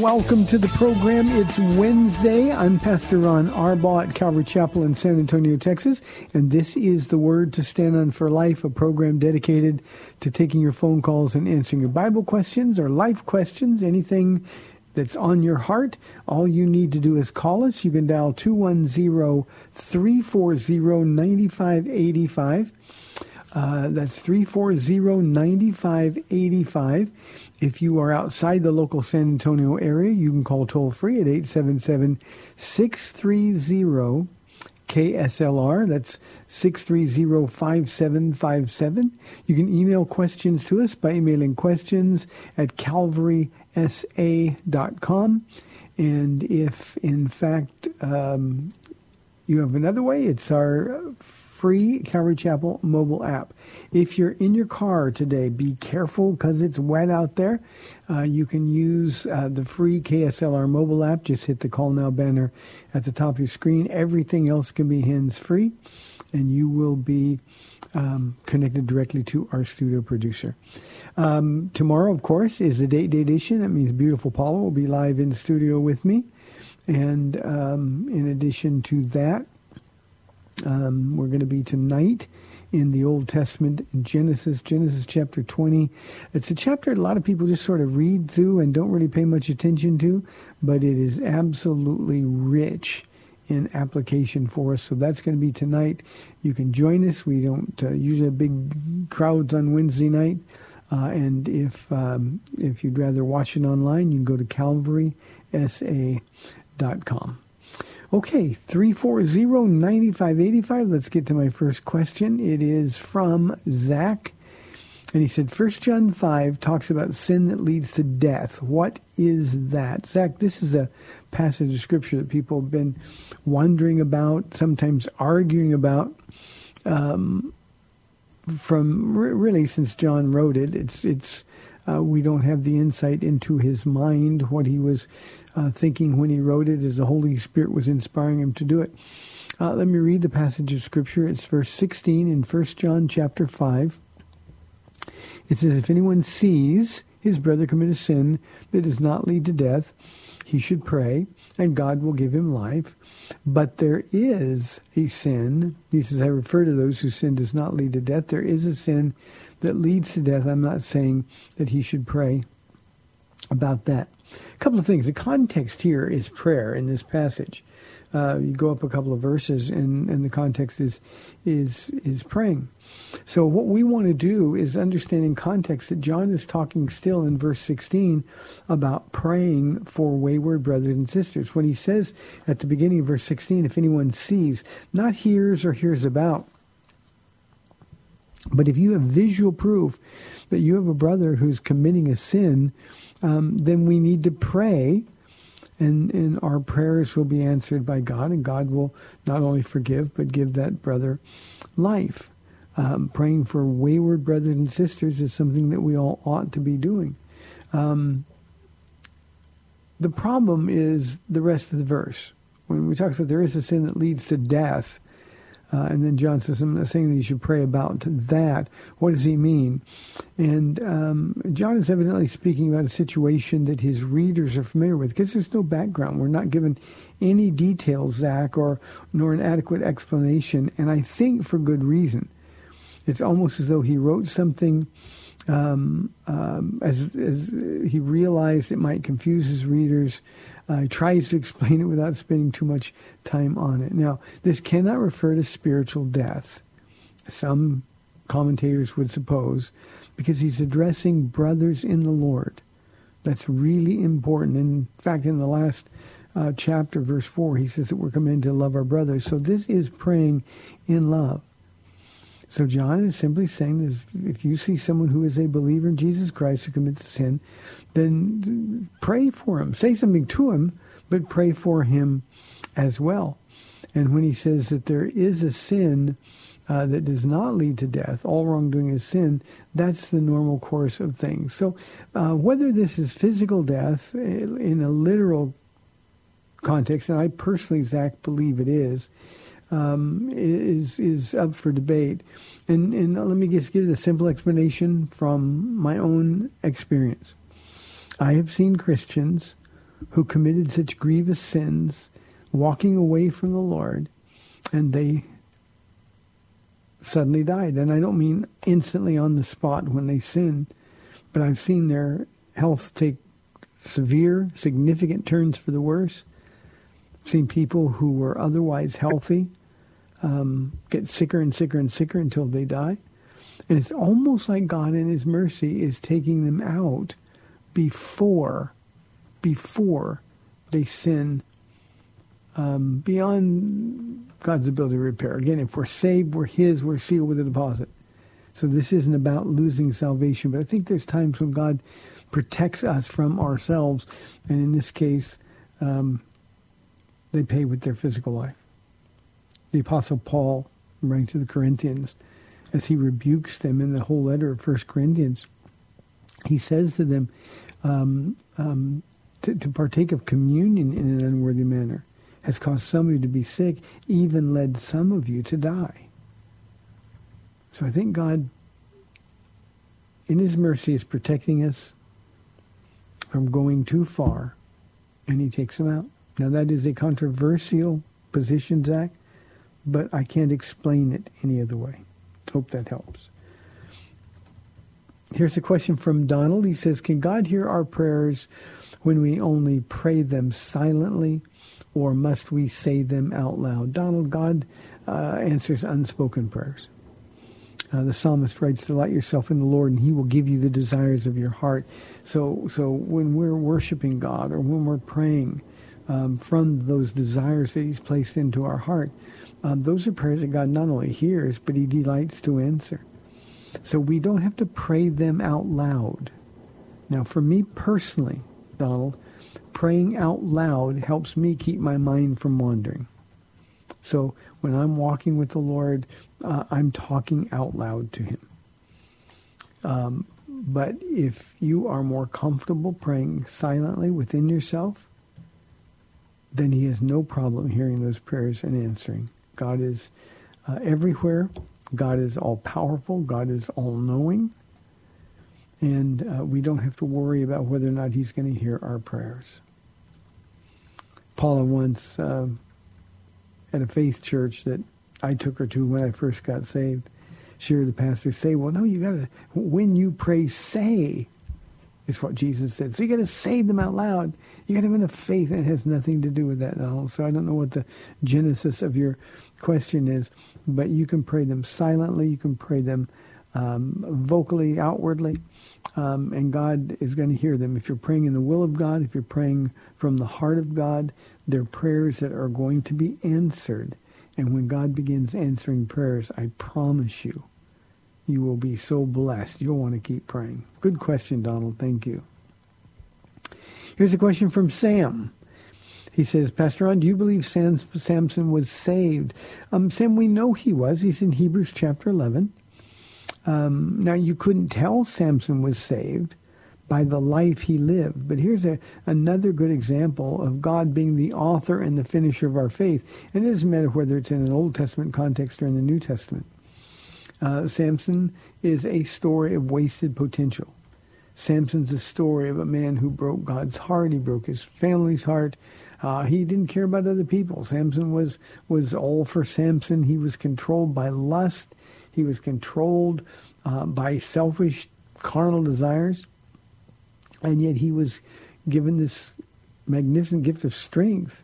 Welcome to the program. It's Wednesday. I'm Pastor Ron Arbaugh at Calvary Chapel in San Antonio, Texas, and this is the Word to Stand On for Life, a program dedicated to taking your phone calls and answering your Bible questions or life questions, anything that's on your heart. All you need to do is call us. You can dial 210-340-9585. That's 340-9585. If you are outside the local San Antonio area, you can call toll-free at 877-630-KSLR. That's 630-5757. You can email questions to us by emailing questions at calvarysa.com. And if, in fact, you have another way, it's our free Calvary Chapel mobile app. If you're in your car today, be careful because it's wet out there. You can use the free KSLR mobile app. Just hit the Call Now banner at the top of your screen. Everything else can be hands-free, and you will be connected directly to our studio producer. Tomorrow, of course, is the date edition. That means beautiful Paula will be live in the studio with me. And in addition to that, we're going to be tonight in the Old Testament, in Genesis chapter 20. It's a chapter a lot of people just sort of read through and don't really pay much attention to, but it is absolutely rich in application for us. So that's going to be tonight. You can join us. We don't usually have big crowds on Wednesday night. And if you'd rather watch it online, you can go to calvarysa.com. Okay, 340-9585. Let's get to my first question. It is from Zach. And he said, 1 John 5 talks about sin that leads to death. What is that? Zach, this is a passage of Scripture that people have been wondering about, sometimes arguing about, from really since John wrote it. It's we don't have the insight into his mind, what he was thinking when he wrote it as the Holy Spirit was inspiring him to do it. Let me read the passage of Scripture. It's verse 16 in 1 John chapter 5. It says, if anyone sees his brother commit a sin that does not lead to death, he should pray, and God will give him life. But there is a sin. He says, I refer to those whose sin does not lead to death. There is a sin that leads to death. I'm not saying that he should pray about that. A couple of things. The context here is prayer in this passage. You go up a couple of verses, and the context is praying. So what we want to do is understand in context that John is talking still in verse 16 about praying for wayward brothers and sisters. When he says at the beginning of verse 16, if anyone sees, not hears or hears about, but if you have visual proof that you have a brother who's committing a sin, then we need to pray, and our prayers will be answered by God, and God will not only forgive, but give that brother life. Praying for wayward brothers and sisters is something that we all ought to be doing. The problem is the rest of the verse. When we talk about there is a sin that leads to death, and then John says, I'm not saying that you should pray about that. What does he mean? And John is evidently speaking about a situation that his readers are familiar with because there's no background. We're not given any details, Zach, nor an adequate explanation. And I think for good reason. It's almost as though he wrote something as he realized it might confuse his readers. He tries to explain it without spending too much time on it. Now, this cannot refer to spiritual death, some commentators would suppose, because he's addressing brothers in the Lord. That's really important. In fact, in the last chapter, verse 4, he says that we're commanded to love our brothers. So this is praying in love. So John is simply saying that if you see someone who is a believer in Jesus Christ who commits sin, then pray for him. Say something to him, but pray for him as well. And when he says that there is a sin that does not lead to death, all wrongdoing is sin, that's the normal course of things. So whether this is physical death in a literal context, and I personally, Zach, believe it is up for debate. And let me just give the simple explanation from my own experience. I have seen Christians who committed such grievous sins, walking away from the Lord, and they suddenly died. And I don't mean instantly on the spot when they sinned, but I've seen their health take severe, significant turns for the worse. I've seen people who were otherwise healthy get sicker and sicker and sicker until they die. And it's almost like God in his mercy is taking them out before they sin beyond God's ability to repair. Again, if we're saved, we're his, we're sealed with a deposit. So this isn't about losing salvation, but I think there's times when God protects us from ourselves, and in this case, they pay with their physical life. The Apostle Paul, writing to the Corinthians, as he rebukes them in the whole letter of 1 Corinthians, he says to them to partake of communion in an unworthy manner has caused some of you to be sick, even led some of you to die. So I think God, in his mercy, is protecting us from going too far, and he takes them out. Now that is a controversial position, Zach, but I can't explain it any other way. Hope that helps. Here's a question from Donald. He says, can God hear our prayers when we only pray them silently, or must we say them out loud? Donald, God answers unspoken prayers. The psalmist writes, delight yourself in the Lord, and he will give you the desires of your heart. So when we're worshiping God, or when we're praying from those desires that he's placed into our heart, those are prayers that God not only hears, but he delights to answer. So we don't have to pray them out loud. Now, for me personally, Donald, praying out loud helps me keep my mind from wandering. So when I'm walking with the Lord, I'm talking out loud to him. But if you are more comfortable praying silently within yourself, then he has no problem hearing those prayers and answering. God is everywhere. God is all-powerful. God is all-knowing. And we don't have to worry about whether or not he's going to hear our prayers. Paula once, at a faith church that I took her to when I first got saved, she heard the pastor say, well, no, you got to, when you pray, say, is what Jesus said. So you got to say them out loud. You got to have enough faith. It has nothing to do with that at all. So I don't know what the genesis of your question is, but you can pray them silently. You can pray them vocally, outwardly, and God is going to hear them. If you're praying in the will of God, if you're praying from the heart of God, they're prayers that are going to be answered. And when God begins answering prayers, I promise you, you will be so blessed. You'll want to keep praying. Good question, Donald. Thank you. Here's a question from Sam. He says, Pastor Ron, do you believe Samson was saved? Sam, we know he was. He's in Hebrews chapter 11. Now, you couldn't tell Samson was saved by the life he lived. But here's another good example of God being the author and the finisher of our faith. And it doesn't matter whether it's in an Old Testament context or in the New Testament. Samson is a story of wasted potential. Samson's a story of a man who broke God's heart. He broke his family's heart. He didn't care about other people. Samson was all for Samson. He was controlled by lust. He was controlled by selfish carnal desires, and yet he was given this magnificent gift of strength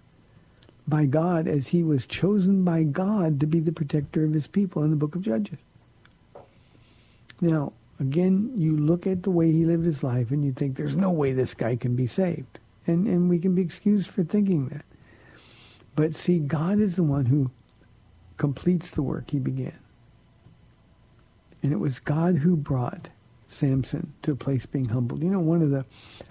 by God as he was chosen by God to be the protector of his people in the book of Judges. Now, again, you look at the way he lived his life and you think, there's no way this guy can be saved. And we can be excused for thinking that. But see, God is the one who completes the work he began. And it was God who brought Samson to a place being humbled. You know,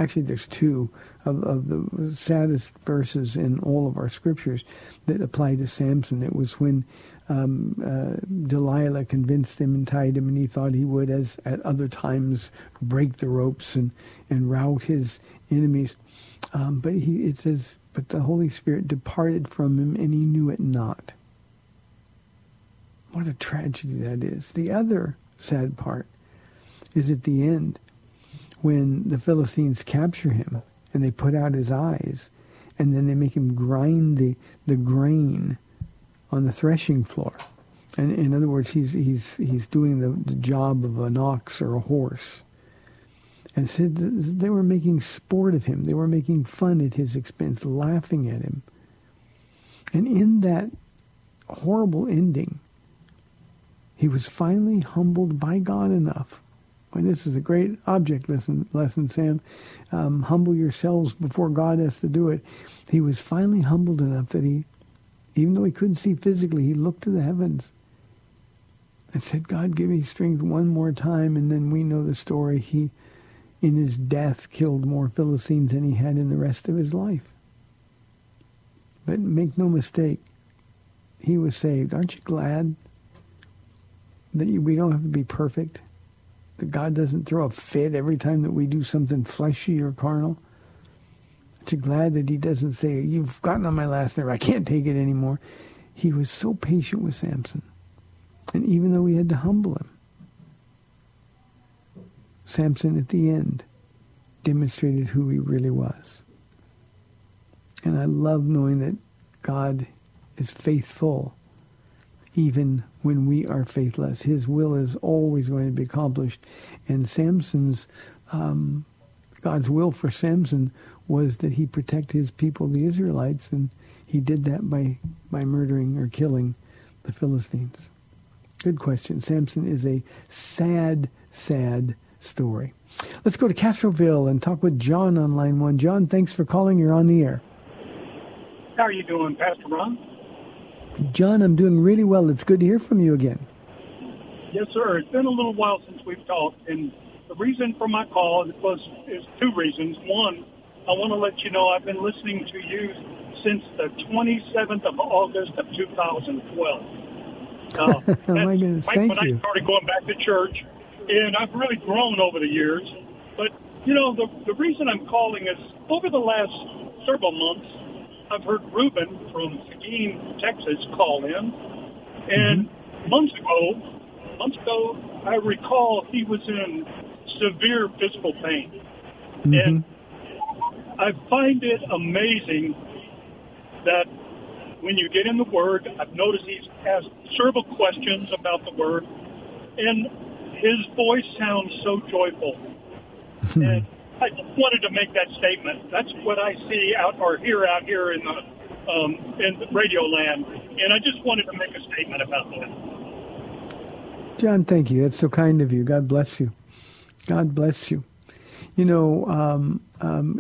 there's two of the saddest verses in all of our scriptures that apply to Samson. It was when Delilah convinced him and tied him, and he thought he would, as at other times, break the ropes and rout his enemies. But the Holy Spirit departed from him, and he knew it not. What a tragedy that is. The other sad part is at the end, when the Philistines capture him, and they put out his eyes, and then they make him grind the grain on the threshing floor. And in other words, he's doing the job of an ox or a horse. And said they were making sport of him. They were making fun at his expense, laughing at him. And in that horrible ending, he was finally humbled by God enough. Well, this is a great object lesson, Sam. Humble yourselves before God has to do it. He was finally humbled enough that he, even though he couldn't see physically, he looked to the heavens and said, God, give me strength one more time. And then we know the story. He, in his death, killed more Philistines than he had in the rest of his life. But make no mistake, he was saved. Aren't you glad that we don't have to be perfect? That God doesn't throw a fit every time that we do something fleshy or carnal? Aren't you glad that he doesn't say, you've gotten on my last nerve, I can't take it anymore? He was so patient with Samson. And even though he had to humble him, Samson at the end demonstrated who he really was. And I love knowing that God is faithful even when we are faithless. His will is always going to be accomplished. And God's will for Samson was that he protect his people, the Israelites, and he did that by murdering or killing the Philistines. Good question. Samson is a sad, sad story. Let's go to Castroville and talk with John on line one. John, thanks for calling. You're on the air. How are you doing, Pastor Ron? John, I'm doing really well. It's good to hear from you again. Yes, sir. It's been a little while since we've talked, and the reason for my call is two reasons. One, I want to let you know I've been listening to you since the 27th of August of 2012. My goodness, right thank when you. I started going back to church, and I've really grown over the years. But, you know, the reason I'm calling is over the last several months, I've heard Reuben from Seguin, Texas, call in. And months ago, I recall he was in severe physical pain. Mm-hmm. And I find it amazing that when you get in the Word, I've noticed he's asked several questions about the Word, and his voice sounds so joyful. And I just wanted to make that statement. That's what I see out here in the radio land, and I just wanted to make a statement about that. John, thank you. That's so kind of you. God bless you. God bless you. You know,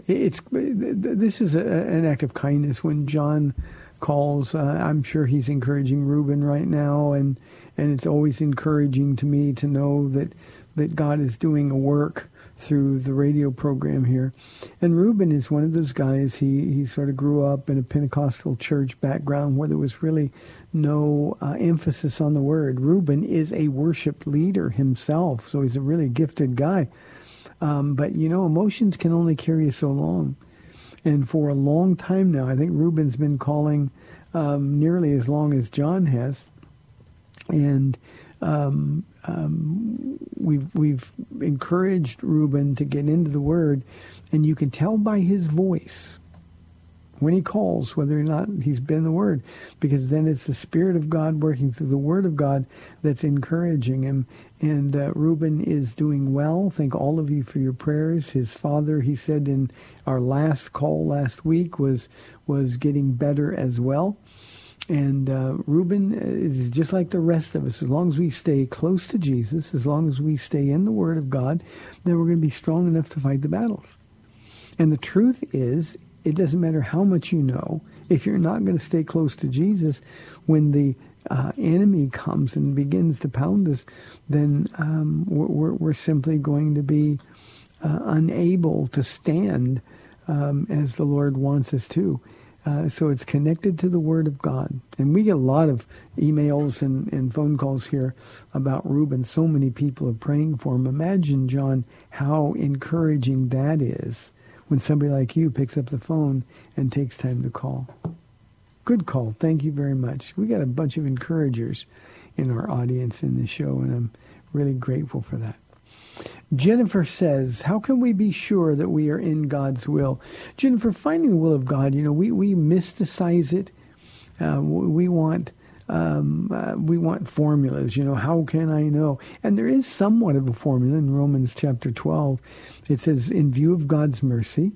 this is an act of kindness when John calls. I'm sure he's encouraging Reuben right now, and it's always encouraging to me to know that God is doing a work through the radio program here. And Reuben is one of those guys, he sort of grew up in a Pentecostal church background where there was really no emphasis on the Word. Reuben is a worship leader himself, so he's a really gifted guy. But, you know, emotions can only carry you so long. And for a long time now, I think Reuben's been calling nearly as long as John has. And we've encouraged Reuben to get into the Word. And you can tell by his voice when he calls, whether or not he's been in the Word, because then it's the Spirit of God working through the Word of God that's encouraging him. And Reuben is doing well. Thank all of you for your prayers. His father, he said in our last call last week, was getting better as well. And Reuben is just like the rest of us. As long as we stay close to Jesus, as long as we stay in the Word of God, then we're going to be strong enough to fight the battles. And the truth is, it doesn't matter how much you know, if you're not going to stay close to Jesus, when the enemy comes and begins to pound us, then we're simply going to be unable to stand as the Lord wants us to. So it's connected to the Word of God. And we get a lot of emails and phone calls here about Reuben. So many people are praying for him. Imagine, John, how encouraging that is when somebody like you picks up the phone and takes time to call. Good call. Thank you very much. We got a bunch of encouragers in our audience in this show, and I'm really grateful for that. Jennifer says, how can we be sure that we are in God's will? Jennifer, finding the will of God, you know, we mysticize it. We want formulas, you know, how can I know? And there is somewhat of a formula in Romans chapter 12. It says, in view of God's mercy,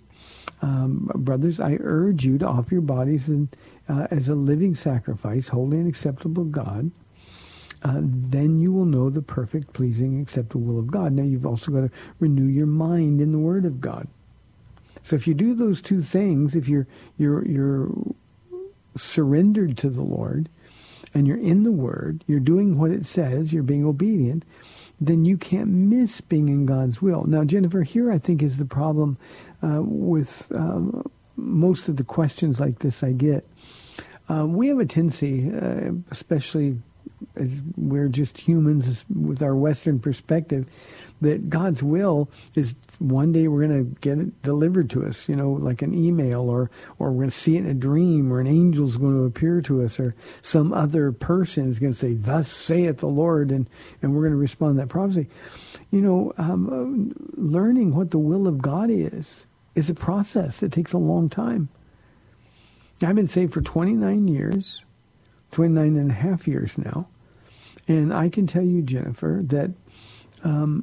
brothers, I urge you to offer your bodies as a living sacrifice, holy and acceptable to God. Then you will know the perfect, pleasing, acceptable will of God. Now, you've also got to renew your mind in the Word of God. So if you do those two things, if you're surrendered to the Lord and you're in the Word, you're doing what it says, you're being obedient, then you can't miss being in God's will. Now, Jennifer, here I think is the problem with most of the questions like this I get. We have a tendency, especially as we're just humans with our Western perspective, that God's will is one day we're going to get it delivered to us, you know, like an email, or we're going to see it in a dream, or an angel's going to appear to us, or some other person is going to say, thus saith the Lord, and we're going to respond to that prophecy. You know, learning what the will of God is a process that takes a long time. I've been saved for 29 and a half years now. And I can tell you, Jennifer, that the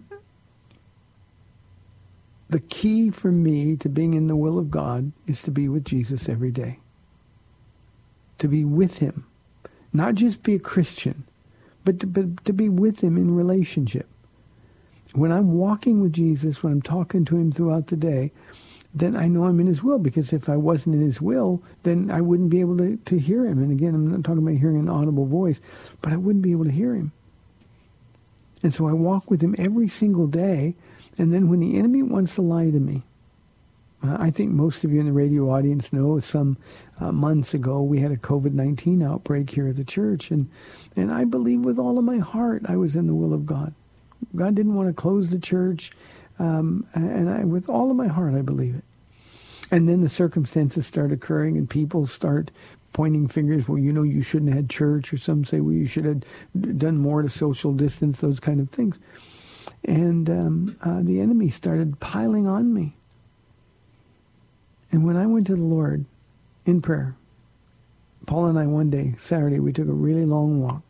key for me to being in the will of God is to be with Jesus every day. To be with him. Not just be a Christian, but to be with him in relationship. When I'm walking with Jesus, when I'm talking to him throughout the day, then I know I'm in his will, because if I wasn't in his will, then I wouldn't be able to hear him. And again, I'm not talking about hearing an audible voice, but I wouldn't be able to hear him. And so I walk with him every single day, and then when the enemy wants to lie to me, I think most of you in the radio audience know some months ago we had a COVID-19 outbreak here at the church, and I believe with all of my heart I was in the will of God. God didn't want to close the church. And I, with all of my heart, I believe it. And then the circumstances start occurring and people start pointing fingers. Well, you know, you shouldn't have had church, or some say, well, you should have done more to social distance, those kind of things. And the enemy started piling on me. And when I went to the Lord in prayer, Paula and I one day, Saturday, we took a really long walk.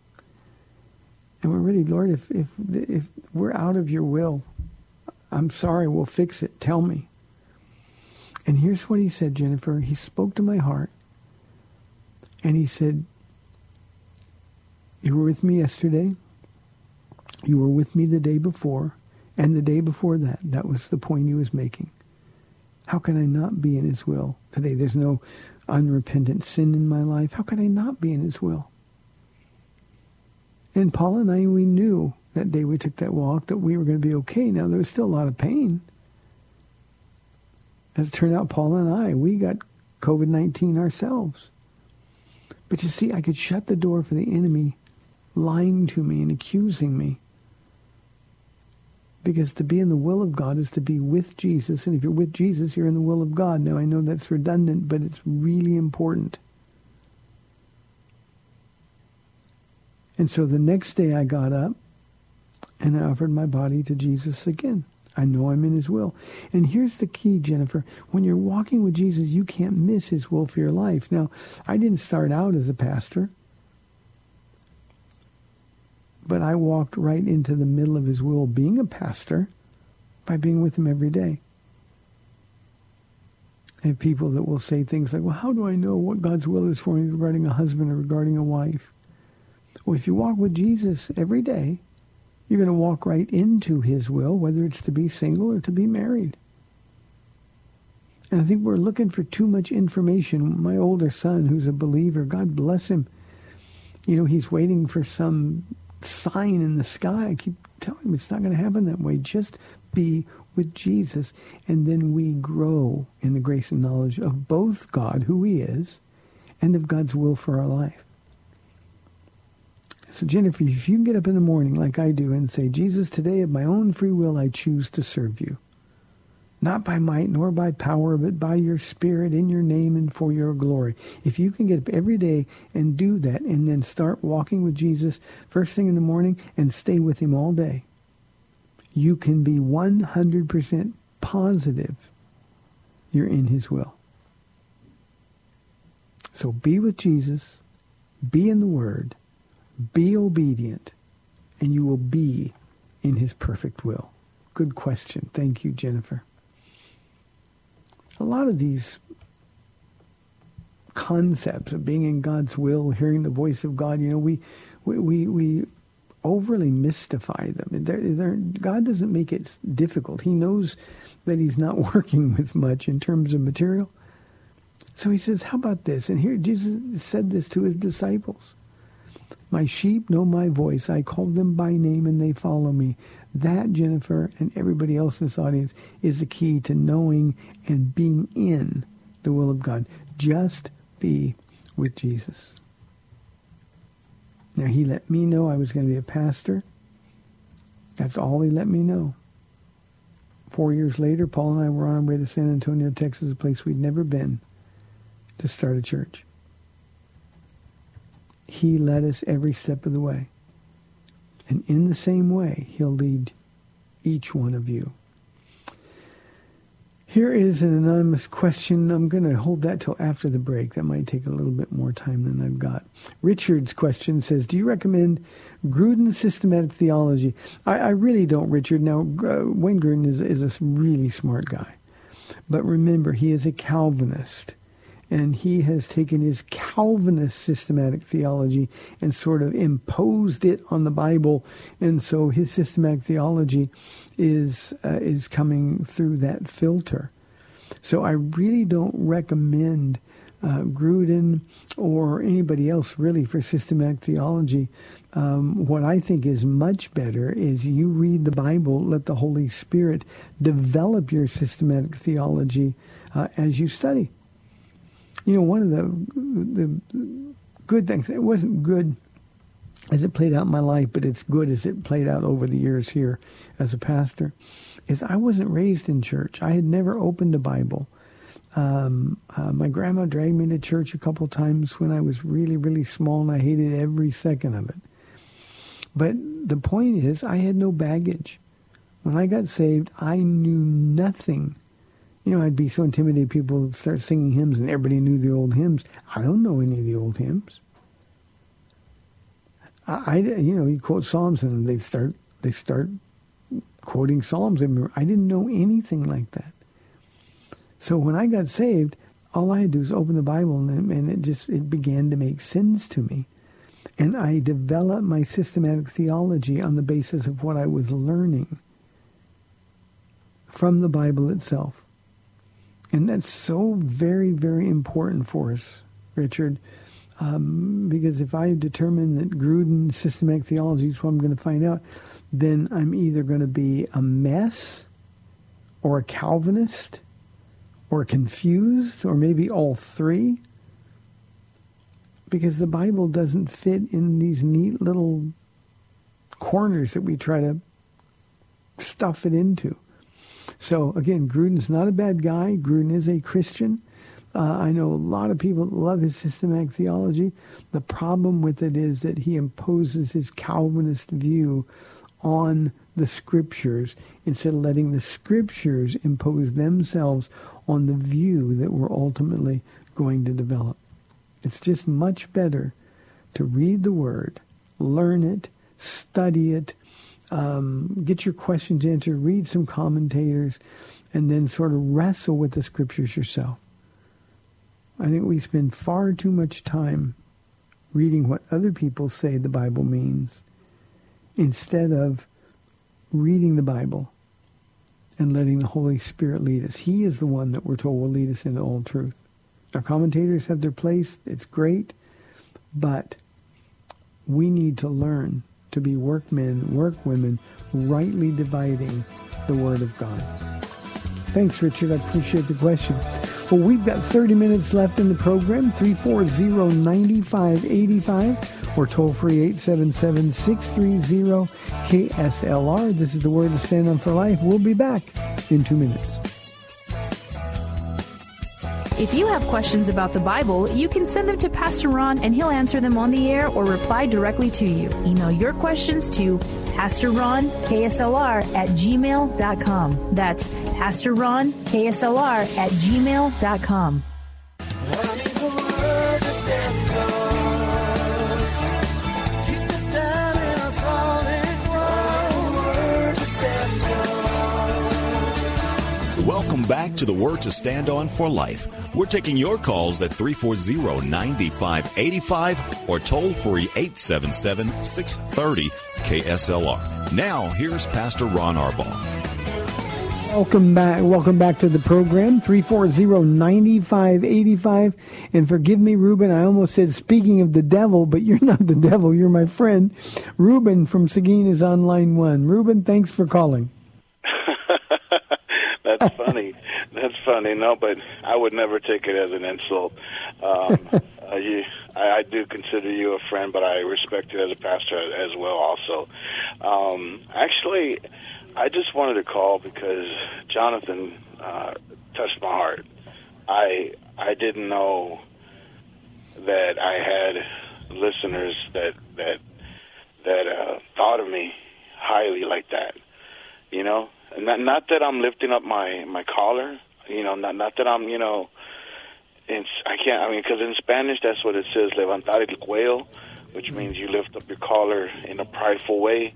And we're really, Lord, if we're out of your will, I'm sorry, we'll fix it. Tell me. And here's what he said, Jennifer. He spoke to my heart. And he said, you were with me yesterday. You were with me the day before. And the day before that. That was the point he was making. How can I not be in his will today? There's no unrepentant sin in my life. How can I not be in his will? And Paul and I, we knew that day we took that walk that we were going to be okay. Now, there was still a lot of pain. As it turned out, Paul and I, we got COVID-19 ourselves. But you see, I could shut the door for the enemy lying to me and accusing me. Because to be in the will of God is to be with Jesus. And if you're with Jesus, you're in the will of God. Now, I know that's redundant, but it's really important. And so the next day I got up, and I offered my body to Jesus again. I know I'm in his will. And here's the key, Jennifer. When you're walking with Jesus, you can't miss his will for your life. Now, I didn't start out as a pastor, but I walked right into the middle of his will being a pastor by being with him every day. I have people that will say things like, well, how do I know what God's will is for me regarding a husband or regarding a wife? Well, if you walk with Jesus every day, you're going to walk right into his will, whether it's to be single or to be married. And I think we're looking for too much information. My older son, who's a believer, God bless him, you know, he's waiting for some sign in the sky. I keep telling him it's not going to happen that way. Just be with Jesus, and then we grow in the grace and knowledge of both God, who he is, and of God's will for our life. So Jennifer, if you can get up in the morning like I do and say, Jesus, today of my own free will I choose to serve you, not by might nor by power, but by your Spirit, in your name, and for your glory. If you can get up every day and do that, and then start walking with Jesus first thing in the morning and stay with him all day, you can be 100% positive you're in his will. So be with Jesus, be in the Word, be obedient, and you will be in his perfect will. Good question. Thank you, Jennifer. A lot of these concepts of being in God's will, hearing the voice of God, you know, we overly mystify them. God doesn't make it difficult. He knows that he's not working with much in terms of material. So he says, how about this? And here Jesus said this to his disciples. My sheep know my voice. I call them by name and they follow me. That, Jennifer, and everybody else in this audience, is the key to knowing and being in the will of God. Just be with Jesus. Now, he let me know I was going to be a pastor. That's all he let me know. 4 years later, Paul and I were on our way to San Antonio, Texas, a place we'd never been, to start a church. He led us every step of the way. And in the same way, he'll lead each one of you. Here is an anonymous question. I'm going to hold that till after the break. That might take a little bit more time than I've got. Richard's question says, do you recommend Gruden systematic theology? I really don't, Richard. Now, Wayne Gruden is a really smart guy. But remember, he is a Calvinist. And he has taken his Calvinist systematic theology and sort of imposed it on the Bible. And so his systematic theology is coming through that filter. So I really don't recommend Gruden or anybody else really for systematic theology. What I think is much better is you read the Bible, let the Holy Spirit develop your systematic theology as you study. You know, one of the good things, it wasn't good as it played out in my life, but it's good as it played out over the years here as a pastor, is I wasn't raised in church. I had never opened a Bible. My grandma dragged me to church a couple times when I was really, really small, and I hated every second of it. But the point is, I had no baggage. When I got saved, I knew nothing. You know, I'd be so intimidated people would start singing hymns and everybody knew the old hymns. I don't know any of the old hymns. You know, you quote Psalms and they start quoting Psalms. I didn't know anything like that. So when I got saved, all I had to do was open the Bible and it began to make sense to me. And I developed my systematic theology on the basis of what I was learning from the Bible itself. And that's so very, very important for us, Richard, because if I determine that Gruden systematic theology is what I'm going to find out, then I'm either going to be a mess or a Calvinist or confused or maybe all three, because the Bible doesn't fit in these neat little corners that we try to stuff it into. So, again, Gruden's not a bad guy. Gruden is a Christian. I know a lot of people that love his systematic theology. The problem with it is that he imposes his Calvinist view on the Scriptures instead of letting the Scriptures impose themselves on the view that we're ultimately going to develop. It's just much better to read the Word, learn it, study it, get your questions answered, read some commentators, and then sort of wrestle with the Scriptures yourself. I think we spend far too much time reading what other people say the Bible means instead of reading the Bible and letting the Holy Spirit lead us. He is the one that we're told will lead us into all truth. Now, commentators have their place. It's great. But we need to learn to be workmen, workwomen, rightly dividing the Word of God. Thanks, Richard. I appreciate the question. Well, we've got 30 minutes left in the program, 340-9585, or toll-free 877-630-KSLR. This is The Word to Stand On for Life. We'll be back in 2 minutes. If you have questions about the Bible, you can send them to Pastor Ron, and he'll answer them on the air or reply directly to you. Email your questions to PastorRonKSLR@gmail.com. That's PastorRonKSLR@gmail.com. Welcome back to The Word to Stand On for Life. We're taking your calls at 340-9585 or toll-free 877-630-KSLR. Now, here's Pastor Ron Arbaugh. Welcome back to the program, 340-9585. And forgive me, Reuben, I almost said speaking of the devil, but you're not the devil, you're my friend. Reuben from Seguin is on line one. Reuben, thanks for calling. That's funny. No, but I would never take it as an insult. I do consider you a friend, but I respect you as a pastor as well also. Actually, I just wanted to call because Jonathan touched my heart. I didn't know that I had listeners that thought of me highly like that, you know? Not that I'm lifting up my collar, you know, not that I'm, you know, because in Spanish that's what it says, levantar el cuello, which means you lift up your collar in a prideful way,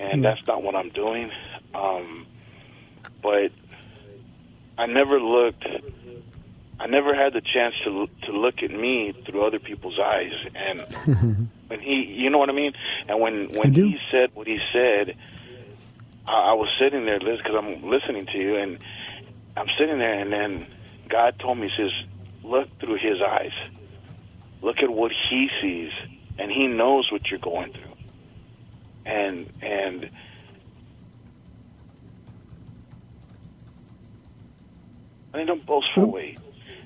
and that's not what I'm doing. But I never had the chance to look at me through other people's eyes, and when he, you know what I mean? And when he said what he said, I was sitting there, because I'm listening to you, and I'm sitting there, and then God told me, he says, look through his eyes. Look at what he sees, and he knows what you're going through. And I don't boast for weight,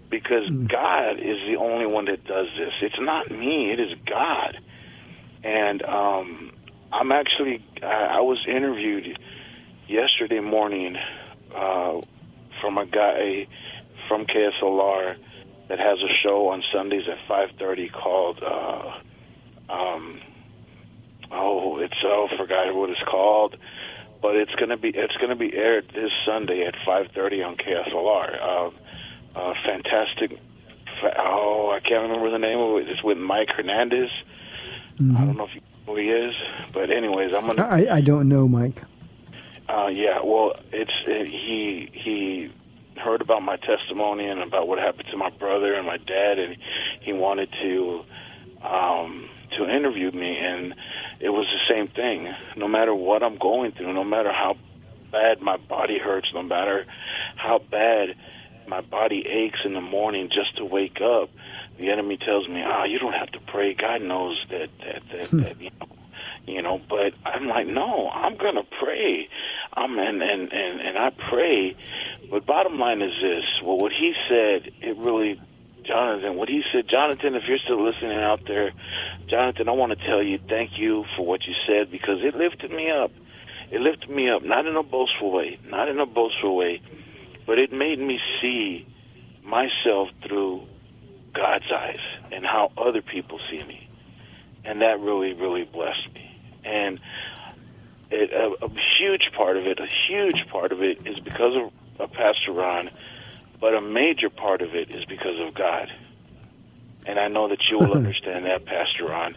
because God is the only one that does this. It's not me, it is God. And I'm actually, I was interviewed yesterday morning from a guy from KSLR that has a show on Sundays at 5:30 called, I forgot what it's called, but it's going to be aired this Sunday at 5:30 on KSLR. Fantastic. I can't remember the name of it. It's with Mike Hernandez. Mm-hmm. I don't know if you know who he is, but anyways, I don't know Mike. Yeah, well, he heard about my testimony and about what happened to my brother and my dad, and he wanted to interview me, and it was the same thing. No matter what I'm going through, no matter how bad my body hurts, no matter how bad my body aches in the morning just to wake up, the enemy tells me, you don't have to pray. God knows that you know, but I'm like, no, I'm going to pray. And I pray. But bottom line is this. Well, what he said, Jonathan, if you're still listening out there, Jonathan, I want to tell you thank you for what you said, because it lifted me up. It lifted me up, not in a boastful way, but it made me see myself through God's eyes and how other people see me. And that really, really blessed me. And A huge part of it is because of Pastor Ron, but a major part of it is because of God. And I know that you will understand that, Pastor Ron,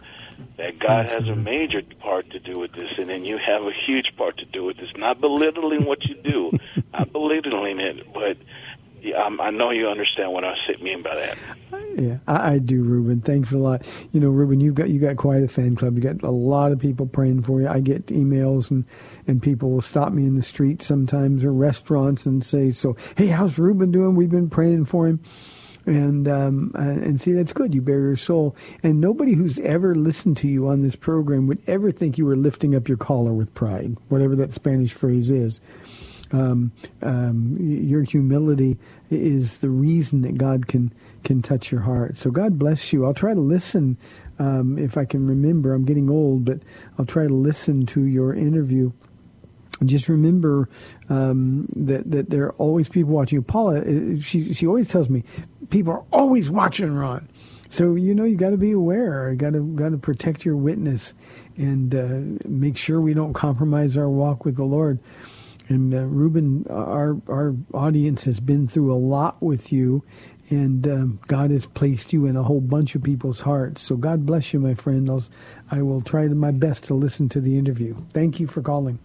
that God has a major part to do with this, and then you have a huge part to do with this. Not belittling what you do, not belittling it, but I know you understand what I mean by that. Yeah, I do, Reuben. Thanks a lot. You know, Reuben, you got quite a fan club. You got a lot of people praying for you. I get emails and people will stop me in the street sometimes or restaurants and say, "So, hey, how's Reuben doing? We've been praying for him." And see, that's good. You bear your soul. And nobody who's ever listened to you on this program would ever think you were lifting up your collar with pride, whatever that Spanish phrase is. Your humility is the reason that God can touch your heart. So God bless you. I'll try to listen if I can remember. I'm getting old, but I'll try to listen to your interview. Just remember that there are always people watching. Paula, she always tells me, people are always watching Ron. So, you know, you got to be aware. Got to protect your witness and make sure we don't compromise our walk with the Lord. And Reuben, our audience has been through a lot with you, and God has placed you in a whole bunch of people's hearts. So God bless you, my friend. I will try my best to listen to the interview. Thank you for calling.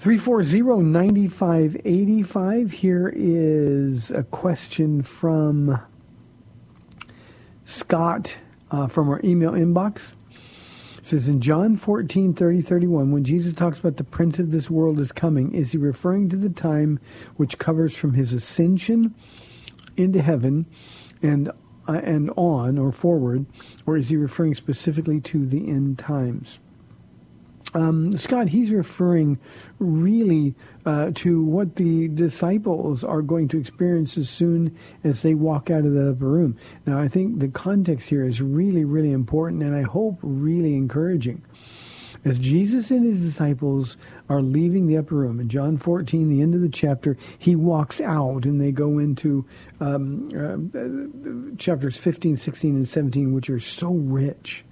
340-9585. Here is a question from Scott from our email inbox. It says, in John 14:30-31, when Jesus talks about the prince of this world is coming, is he referring to the time which covers from his ascension into heaven and on or forward, or is he referring specifically to the end times? Scott, he's referring really to what the disciples are going to experience as soon as they walk out of that upper room. Now, I think the context here is really, really important, and I hope really encouraging. As Jesus and his disciples are leaving the upper room, in John 14, the end of the chapter, he walks out and they go into chapters 15, 16, and 17, which are so rich.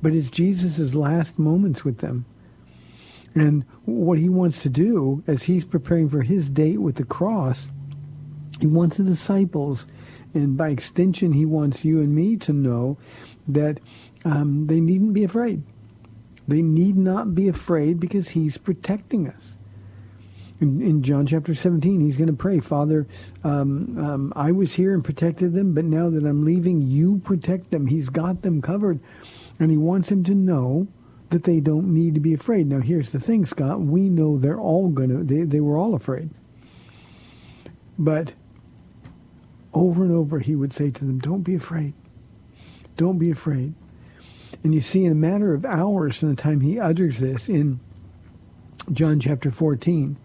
But it's Jesus' last moments with them. And what he wants to do as he's preparing for his date with the cross, he wants the disciples, and by extension, he wants you and me to know that they needn't be afraid. They need not be afraid because he's protecting us. In John chapter 17, he's going to pray, Father, I was here and protected them, but now that I'm leaving, you protect them. He's got them covered. And he wants him to know that they don't need to be afraid. Now, here's the thing, Scott. We know they're all they were all afraid. But over and over, he would say to them, don't be afraid. Don't be afraid. And you see, in a matter of hours from the time he utters this in John chapter 14,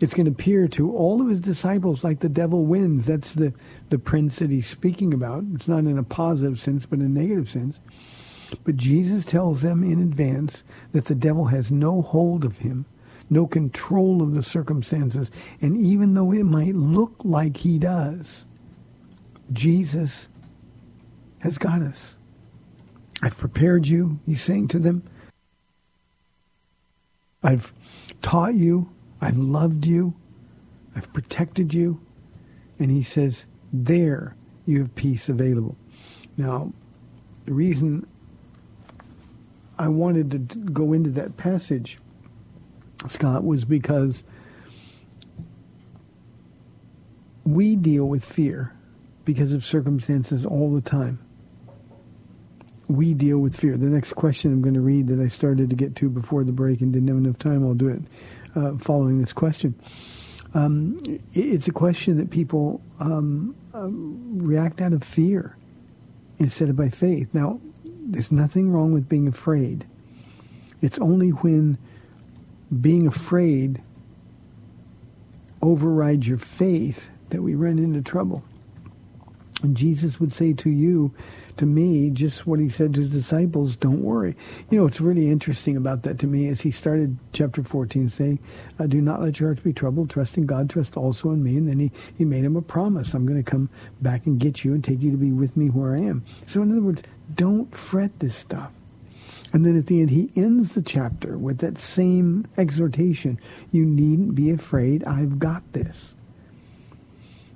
it's going to appear to all of his disciples like the devil wins. That's the prince that he's speaking about. It's not in a positive sense, but in a negative sense. But Jesus tells them in advance that the devil has no hold of him, no control of the circumstances. And even though it might look like he does, Jesus has got us. I've prepared you, he's saying to them. I've taught you. I've loved you. I've protected you. And he says, there you have peace available. Now, the reason I wanted to go into that passage, Scott, was because we deal with fear because of circumstances all the time. We deal with fear. The next question I'm going to read that I started to get to before the break and didn't have enough time, I'll do it following this question. It's a question that people react out of fear instead of by faith. Now, there's nothing wrong with being afraid. It's only when being afraid overrides your faith that we run into trouble. And Jesus would say to you, to me, just what he said to his disciples, don't worry. You know, it's really interesting about that to me as he started chapter 14 saying, do not let your hearts be troubled. Trust in God, trust also in me. And then he made him a promise. I'm going to come back and get you and take you to be with me where I am. So in other words, don't fret this stuff. And then at the end, he ends the chapter with that same exhortation. You needn't be afraid. I've got this.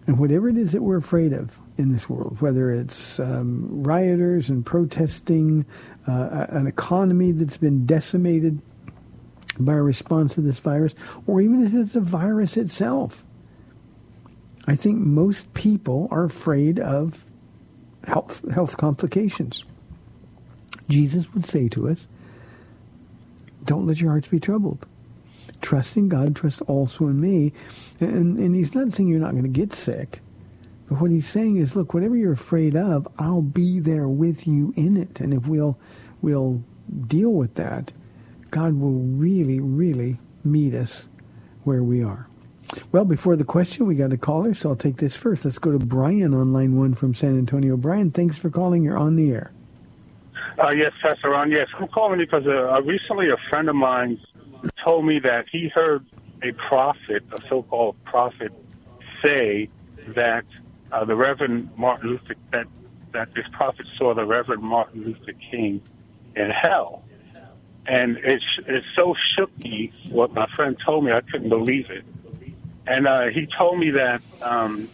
And whatever it is that we're afraid of in this world, whether it's rioters and protesting, an economy that's been decimated by a response to this virus, or even if it's the virus itself, I think most people are afraid of health complications. Jesus would say to us, don't let your hearts be troubled. Trust in God, trust also in me. And he's not saying you're not going to get sick. But what he's saying is, look, whatever you're afraid of, I'll be there with you in it. And if we'll deal with that, God will really, really meet us where we are. Well, before the question, we got a caller, so I'll take this first. Let's go to Brian on line one from San Antonio. Brian, thanks for calling. You're on the air. Yes, Pastor Ron. Yes, I'm calling because recently a friend of mine told me that he heard a prophet, a so-called prophet, say that the Reverend Martin Luther, that this prophet saw the Reverend Martin Luther King in hell, and it so shook me. What my friend told me, I couldn't believe it, and he told me that part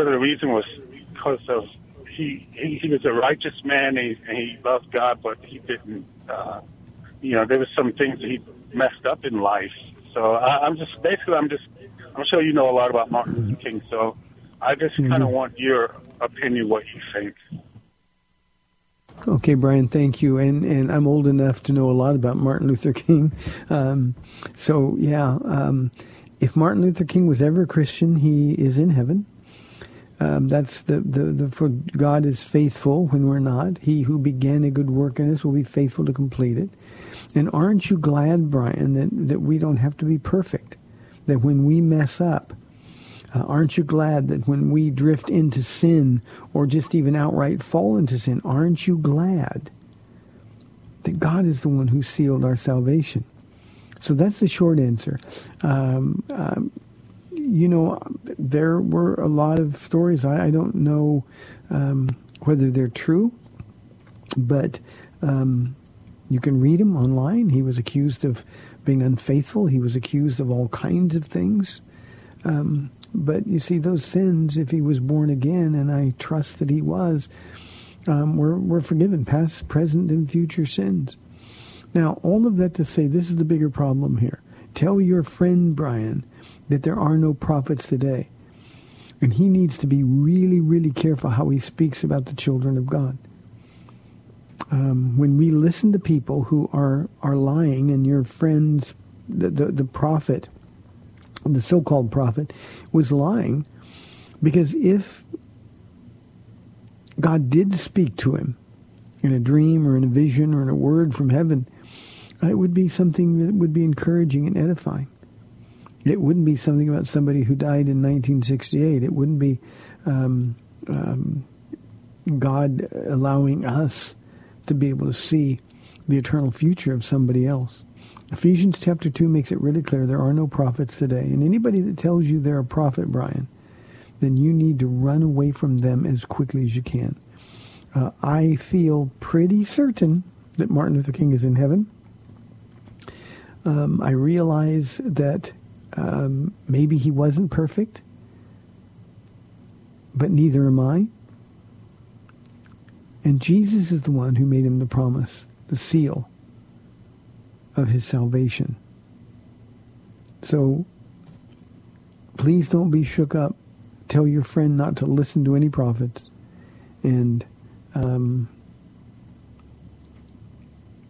of the reason was because of he was a righteous man and he loved God, but he didn't. There was some things that he messed up in life. So I'm sure you know a lot about Martin Luther King, so I just kind of want your opinion, what you think. Okay, Brian, thank you. And I'm old enough to know a lot about Martin Luther King. If Martin Luther King was ever a Christian, he is in heaven. That's the for God is faithful when we're not. He who began a good work in us will be faithful to complete it. And aren't you glad, Brian, that we don't have to be perfect? That when we mess up, aren't you glad that when we drift into sin or just even outright fall into sin, aren't you glad that God is the one who sealed our salvation? So that's the short answer. There were a lot of stories. I don't know whether they're true, but you can read them online. He was accused of being unfaithful. He was accused of all kinds of things. But you see, those sins, if he was born again, and I trust that he was, were forgiven, past, present, and future sins. Now, all of that to say, this is the bigger problem here. Tell your friend, Brian, that there are no prophets today. And he needs to be really, really careful how he speaks about the children of God. When we listen to people who are lying, and your friends, the prophet, the so-called prophet, was lying, because if God did speak to him in a dream or in a vision or in a word from heaven, it would be something that would be encouraging and edifying. It wouldn't be something about somebody who died in 1968. It wouldn't be God allowing us to be able to see the eternal future of somebody else. Ephesians chapter 2 makes it really clear there are no prophets today. And anybody that tells you they're a prophet, Brian, then you need to run away from them as quickly as you can. I feel pretty certain that Martin Luther King is in heaven. I realize that maybe he wasn't perfect, but neither am I. And Jesus is the one who made him the promise, the seal of his salvation. So please don't be shook up. Tell your friend not to listen to any prophets, and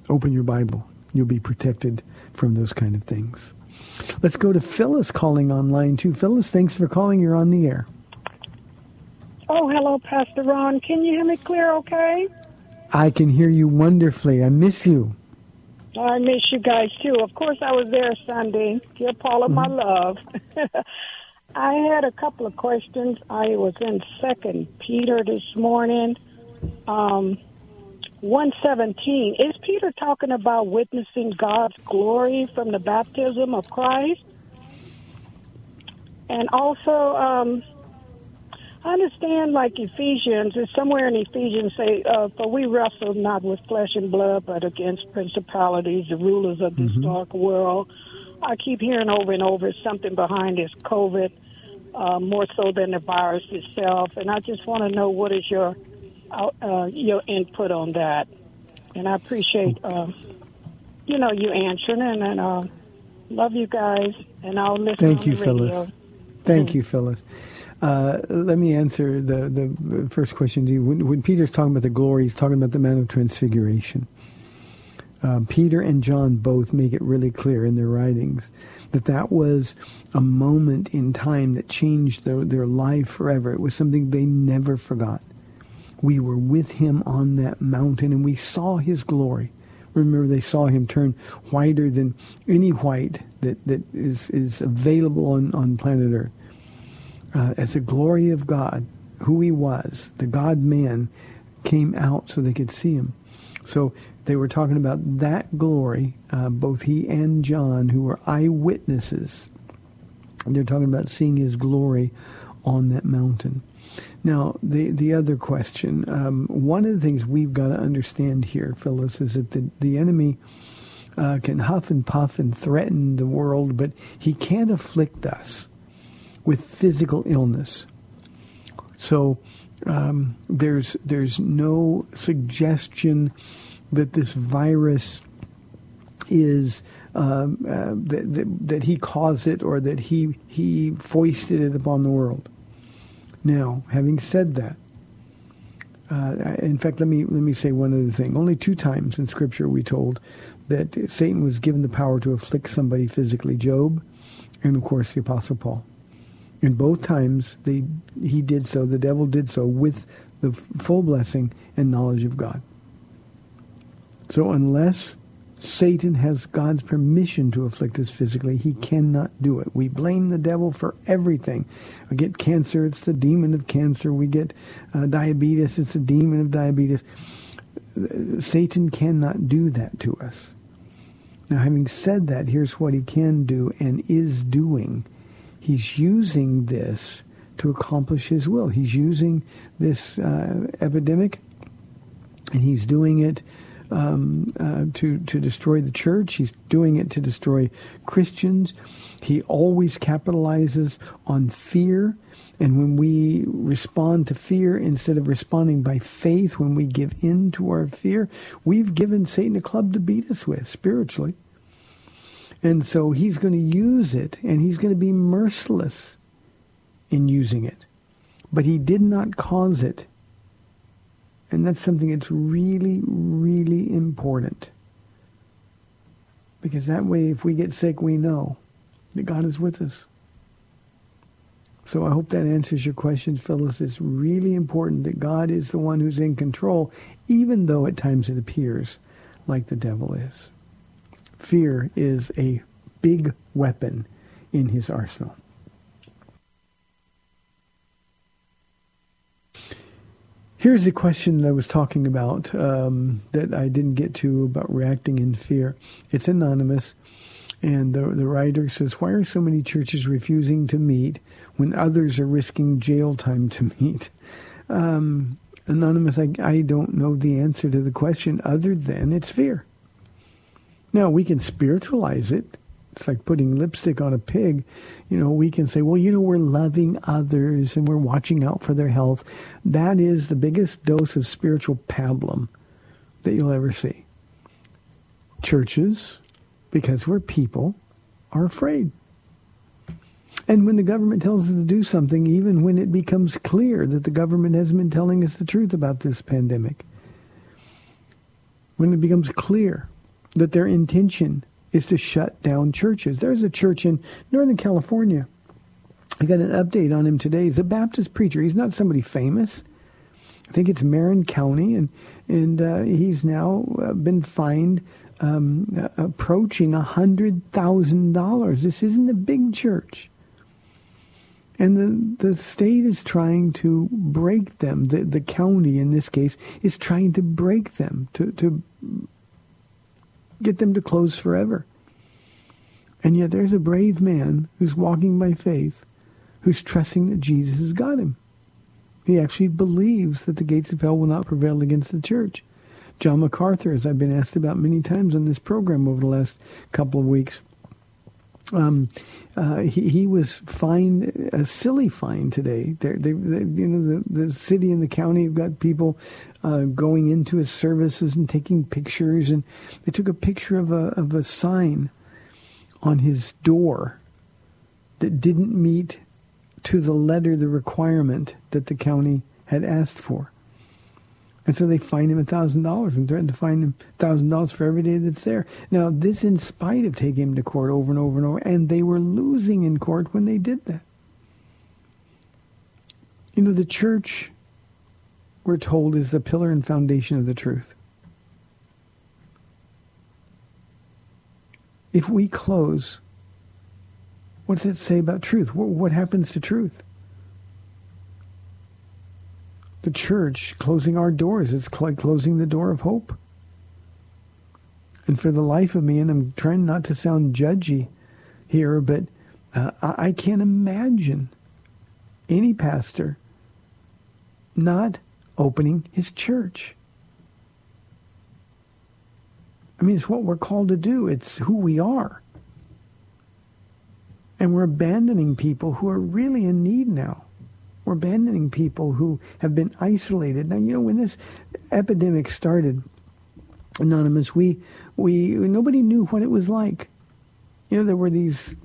open your Bible. You'll be protected from those kind of things. Let's go to Phyllis calling on line two. Phyllis, thanks for calling. You're on the air. Oh, hello, Pastor Ron. Can you hear me clear okay? I can hear you wonderfully. I miss you. I miss you guys, too. Of course, I was there Sunday. Give Paula my love. I had a couple of questions. I was in 2 Peter this morning, 1:17. Is Peter talking about witnessing God's glory from the baptism of Christ? And also, I understand, like Ephesians, it's somewhere in Ephesians say, for we wrestle not with flesh and blood, but against principalities, the rulers of this dark world. I keep hearing over and over something behind this COVID, more so than the virus itself. And I just want to know what is your input on that. And I appreciate, you answering and love you guys. And I'll listen. Thank you, Phyllis. Thank you, Phyllis. Let me answer the first question. When Peter's talking about the glory, he's talking about the Mount of Transfiguration. Peter and John both make it really clear in their writings that was a moment in time that changed their life forever. It was something they never forgot. We were with him on that mountain, and we saw his glory. Remember, they saw him turn whiter than any white that is available on planet Earth. As the glory of God, who he was, the God-man, came out so they could see him. So they were talking about that glory, both he and John, who were eyewitnesses. They're talking about seeing his glory on that mountain. Now, the other question, one of the things we've got to understand here, Phyllis, is that the enemy can huff and puff and threaten the world, but he can't afflict us with physical illness. So there's no suggestion that this virus is that he caused it or that he foisted it upon the world. Now, having said that, in fact, let me say one other thing. Only two times in Scripture we told that Satan was given the power to afflict somebody physically: Job, and of course the Apostle Paul. And both times he did so, the devil did so, with the full blessing and knowledge of God. So unless Satan has God's permission to afflict us physically, he cannot do it. We blame the devil for everything. We get cancer, it's the demon of cancer. We get diabetes, it's the demon of diabetes. Satan cannot do that to us. Now, having said that, here's what he can do and is doing. He's using this to accomplish his will. He's using this epidemic, and he's doing it to destroy the church. He's doing it to destroy Christians. He always capitalizes on fear. And when we respond to fear instead of responding by faith, when we give in to our fear, we've given Satan a club to beat us with spiritually. And so he's going to use it, and he's going to be merciless in using it. But he did not cause it. And that's something that's really, really important. Because that way, if we get sick, we know that God is with us. So I hope that answers your question, Phyllis. It's really important that God is the one who's in control, even though at times it appears like the devil is. Fear is a big weapon in his arsenal. Here's the question that I was talking about that I didn't get to, about reacting in fear. It's anonymous, and the writer says, "Why are so many churches refusing to meet when others are risking jail time to meet?" Anonymous, I don't know the answer to the question other than it's fear. Now, we can spiritualize it. It's like putting lipstick on a pig. You know, we can say, well, we're loving others and we're watching out for their health. That is the biggest dose of spiritual pablum that you'll ever see. Churches, because we're people, are afraid. And when the government tells us to do something, even when it becomes clear that the government hasn't been telling us the truth about this pandemic, when it becomes clear that their intention is to shut down churches. There's a church in Northern California. I got an update on him today. He's a Baptist preacher. He's not somebody famous. I think it's Marin County, and he's now been fined approaching $100,000. This isn't a big church. And the state is trying to break them. The county, in this case, is trying to break them, to get them to close forever. And yet there's a brave man who's walking by faith, who's trusting that Jesus has got him. He actually believes that the gates of hell will not prevail against the church. John MacArthur, as I've been asked about many times on this program over the last couple of weeks, he was fined, a silly fine today. The city and the county have got people going into his services and taking pictures, and they took a picture of a sign on his door that didn't meet to the letter the requirement that the county had asked for. And so they fined him $1,000 and threatened to fine him $1,000 for every day that's there. Now, this in spite of taking him to court over and over and over, and they were losing in court when they did that. You know, the church, we're told, is the pillar and foundation of the truth. If we close, what does it say about truth? What happens to truth? The church closing our doors, it's like closing the door of hope. And for the life of me, and I'm trying not to sound judgy here, but I can't imagine any pastor not opening his church. I mean, it's what we're called to do. It's who we are. And we're abandoning people who are really in need now. We're abandoning people who have been isolated. Now, you know, when this epidemic started, Anonymous, nobody knew what it was like. You know, there were these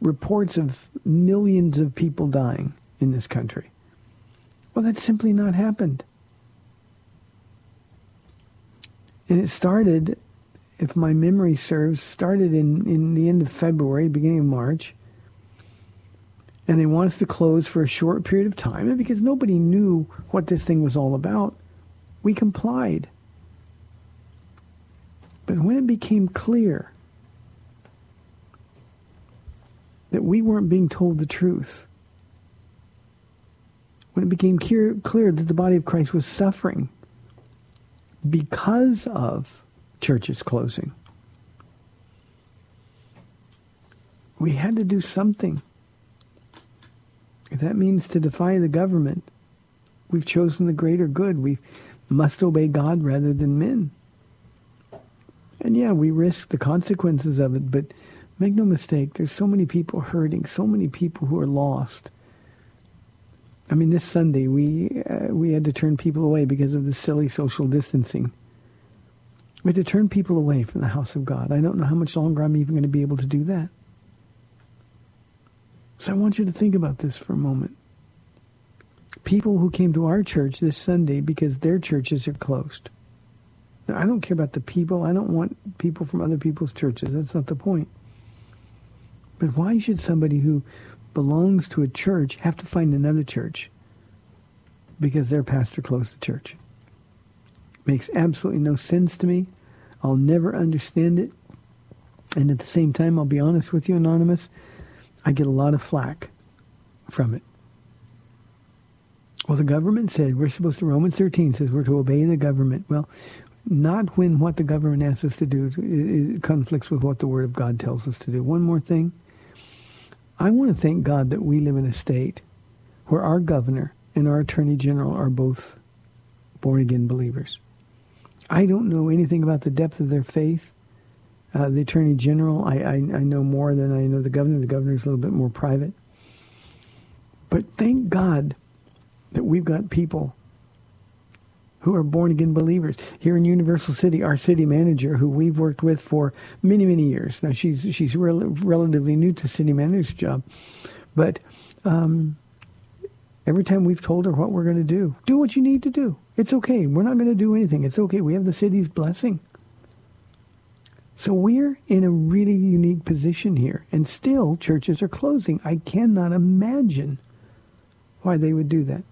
reports of millions of people dying in this country. Well, that's simply not happened. And it started, if my memory serves, in the end of February, beginning of March. And they want us to close for a short period of time. And because nobody knew what this thing was all about, we complied. But when it became clear that we weren't being told the truth, when it became clear that the body of Christ was suffering because of churches closing, we had to do something. If that means to defy the government, we've chosen the greater good. We must obey God rather than men. And yeah, we risk the consequences of it, but make no mistake, there's so many people hurting, so many people who are lost. I mean, this Sunday, we had to turn people away because of the silly social distancing. We had to turn people away from the house of God. I don't know how much longer I'm even going to be able to do that. So I want you to think about this for a moment. People who came to our church this Sunday because their churches are closed. Now, I don't care about the people. I don't want people from other people's churches. That's not the point. But why should somebody who belongs to a church have to find another church because their pastor closed the church? Makes absolutely no sense to me. I'll never understand it. And at the same time, I'll be honest with you, Anonymous, I get a lot of flack from it. Well, the government said we're supposed to, Romans 13 says we're to obey the government. Well, not when what the government asks us to do it conflicts with what the Word of God tells us to do. One more thing. I want to thank God that we live in a state where our governor and our attorney general are both born-again believers. I don't know anything about the depth of their faith. The Attorney General, I know more than I know the governor. The governor's a little bit more private. But thank God that we've got people who are born-again believers. Here in Universal City, our city manager, who we've worked with for many, many years. Now, she's relatively new to city manager's job. But every time we've told her what we're going to do what you need to do. It's okay. We're not going to do anything. It's okay. We have the city's blessing. So we're in a really unique position here, and still churches are closing. I cannot imagine why they would do that.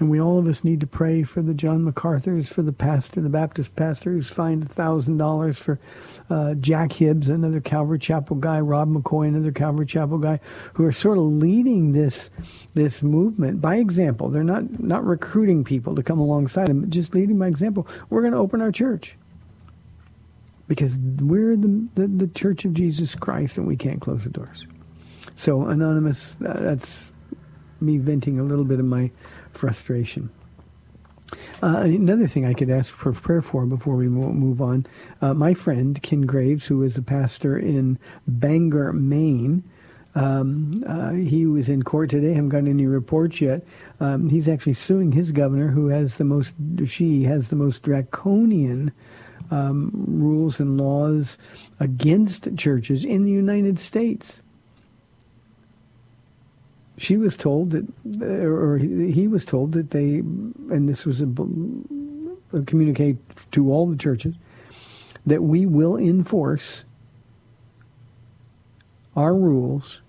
And we all of us need to pray for the John MacArthurs, for the pastor, the Baptist pastor who's fined $1,000, for Jack Hibbs, another Calvary Chapel guy, Rob McCoy, another Calvary Chapel guy, who are sort of leading this movement by example. They're not recruiting people to come alongside them, but just leading by example. We're going to open our church. Because we're the Church of Jesus Christ, and we can't close the doors. So, Anonymous, that's me venting a little bit of my frustration. Another thing I could ask for prayer for before we move on, my friend Ken Graves, who is a pastor in Bangor, Maine, he was in court today. Haven't gotten any reports yet. He's actually suing his governor, who has the most. She has the most draconian rules and laws against churches in the United States. She was told that, or he was told that they, and this was a communicate to all the churches, that we will enforce our rules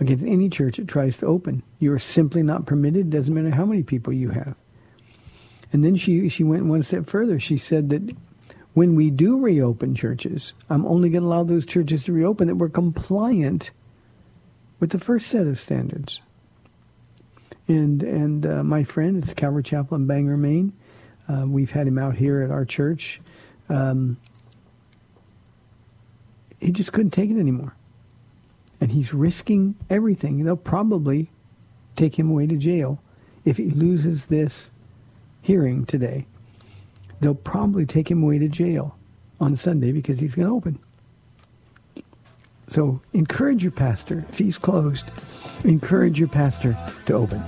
against any church that tries to open. You're simply not permitted. Doesn't matter how many people you have. And then she went one step further. She said that when we do reopen churches, I'm only going to allow those churches to reopen that were compliant with the first set of standards. And my friend, it's Calvary Chapel in Bangor, Maine. We've had him out here at our church. He just couldn't take it anymore. And he's risking everything. They'll probably take him away to jail if he loses this hearing today. They'll probably take him away to jail on Sunday because he's going to open. So encourage your pastor, if he's closed, encourage your pastor to open.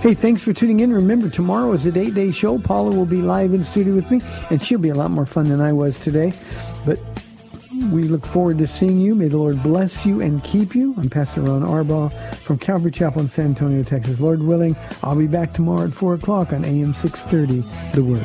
Hey, thanks for tuning in. Remember, tomorrow is a eight-day show. Paula will be live in studio with me, and she'll be a lot more fun than I was today. But we look forward to seeing you. May the Lord bless you and keep you. I'm Pastor Ron Arbaugh from Calvary Chapel in San Antonio, Texas. Lord willing, I'll be back tomorrow at 4 o'clock on AM 630, The Word.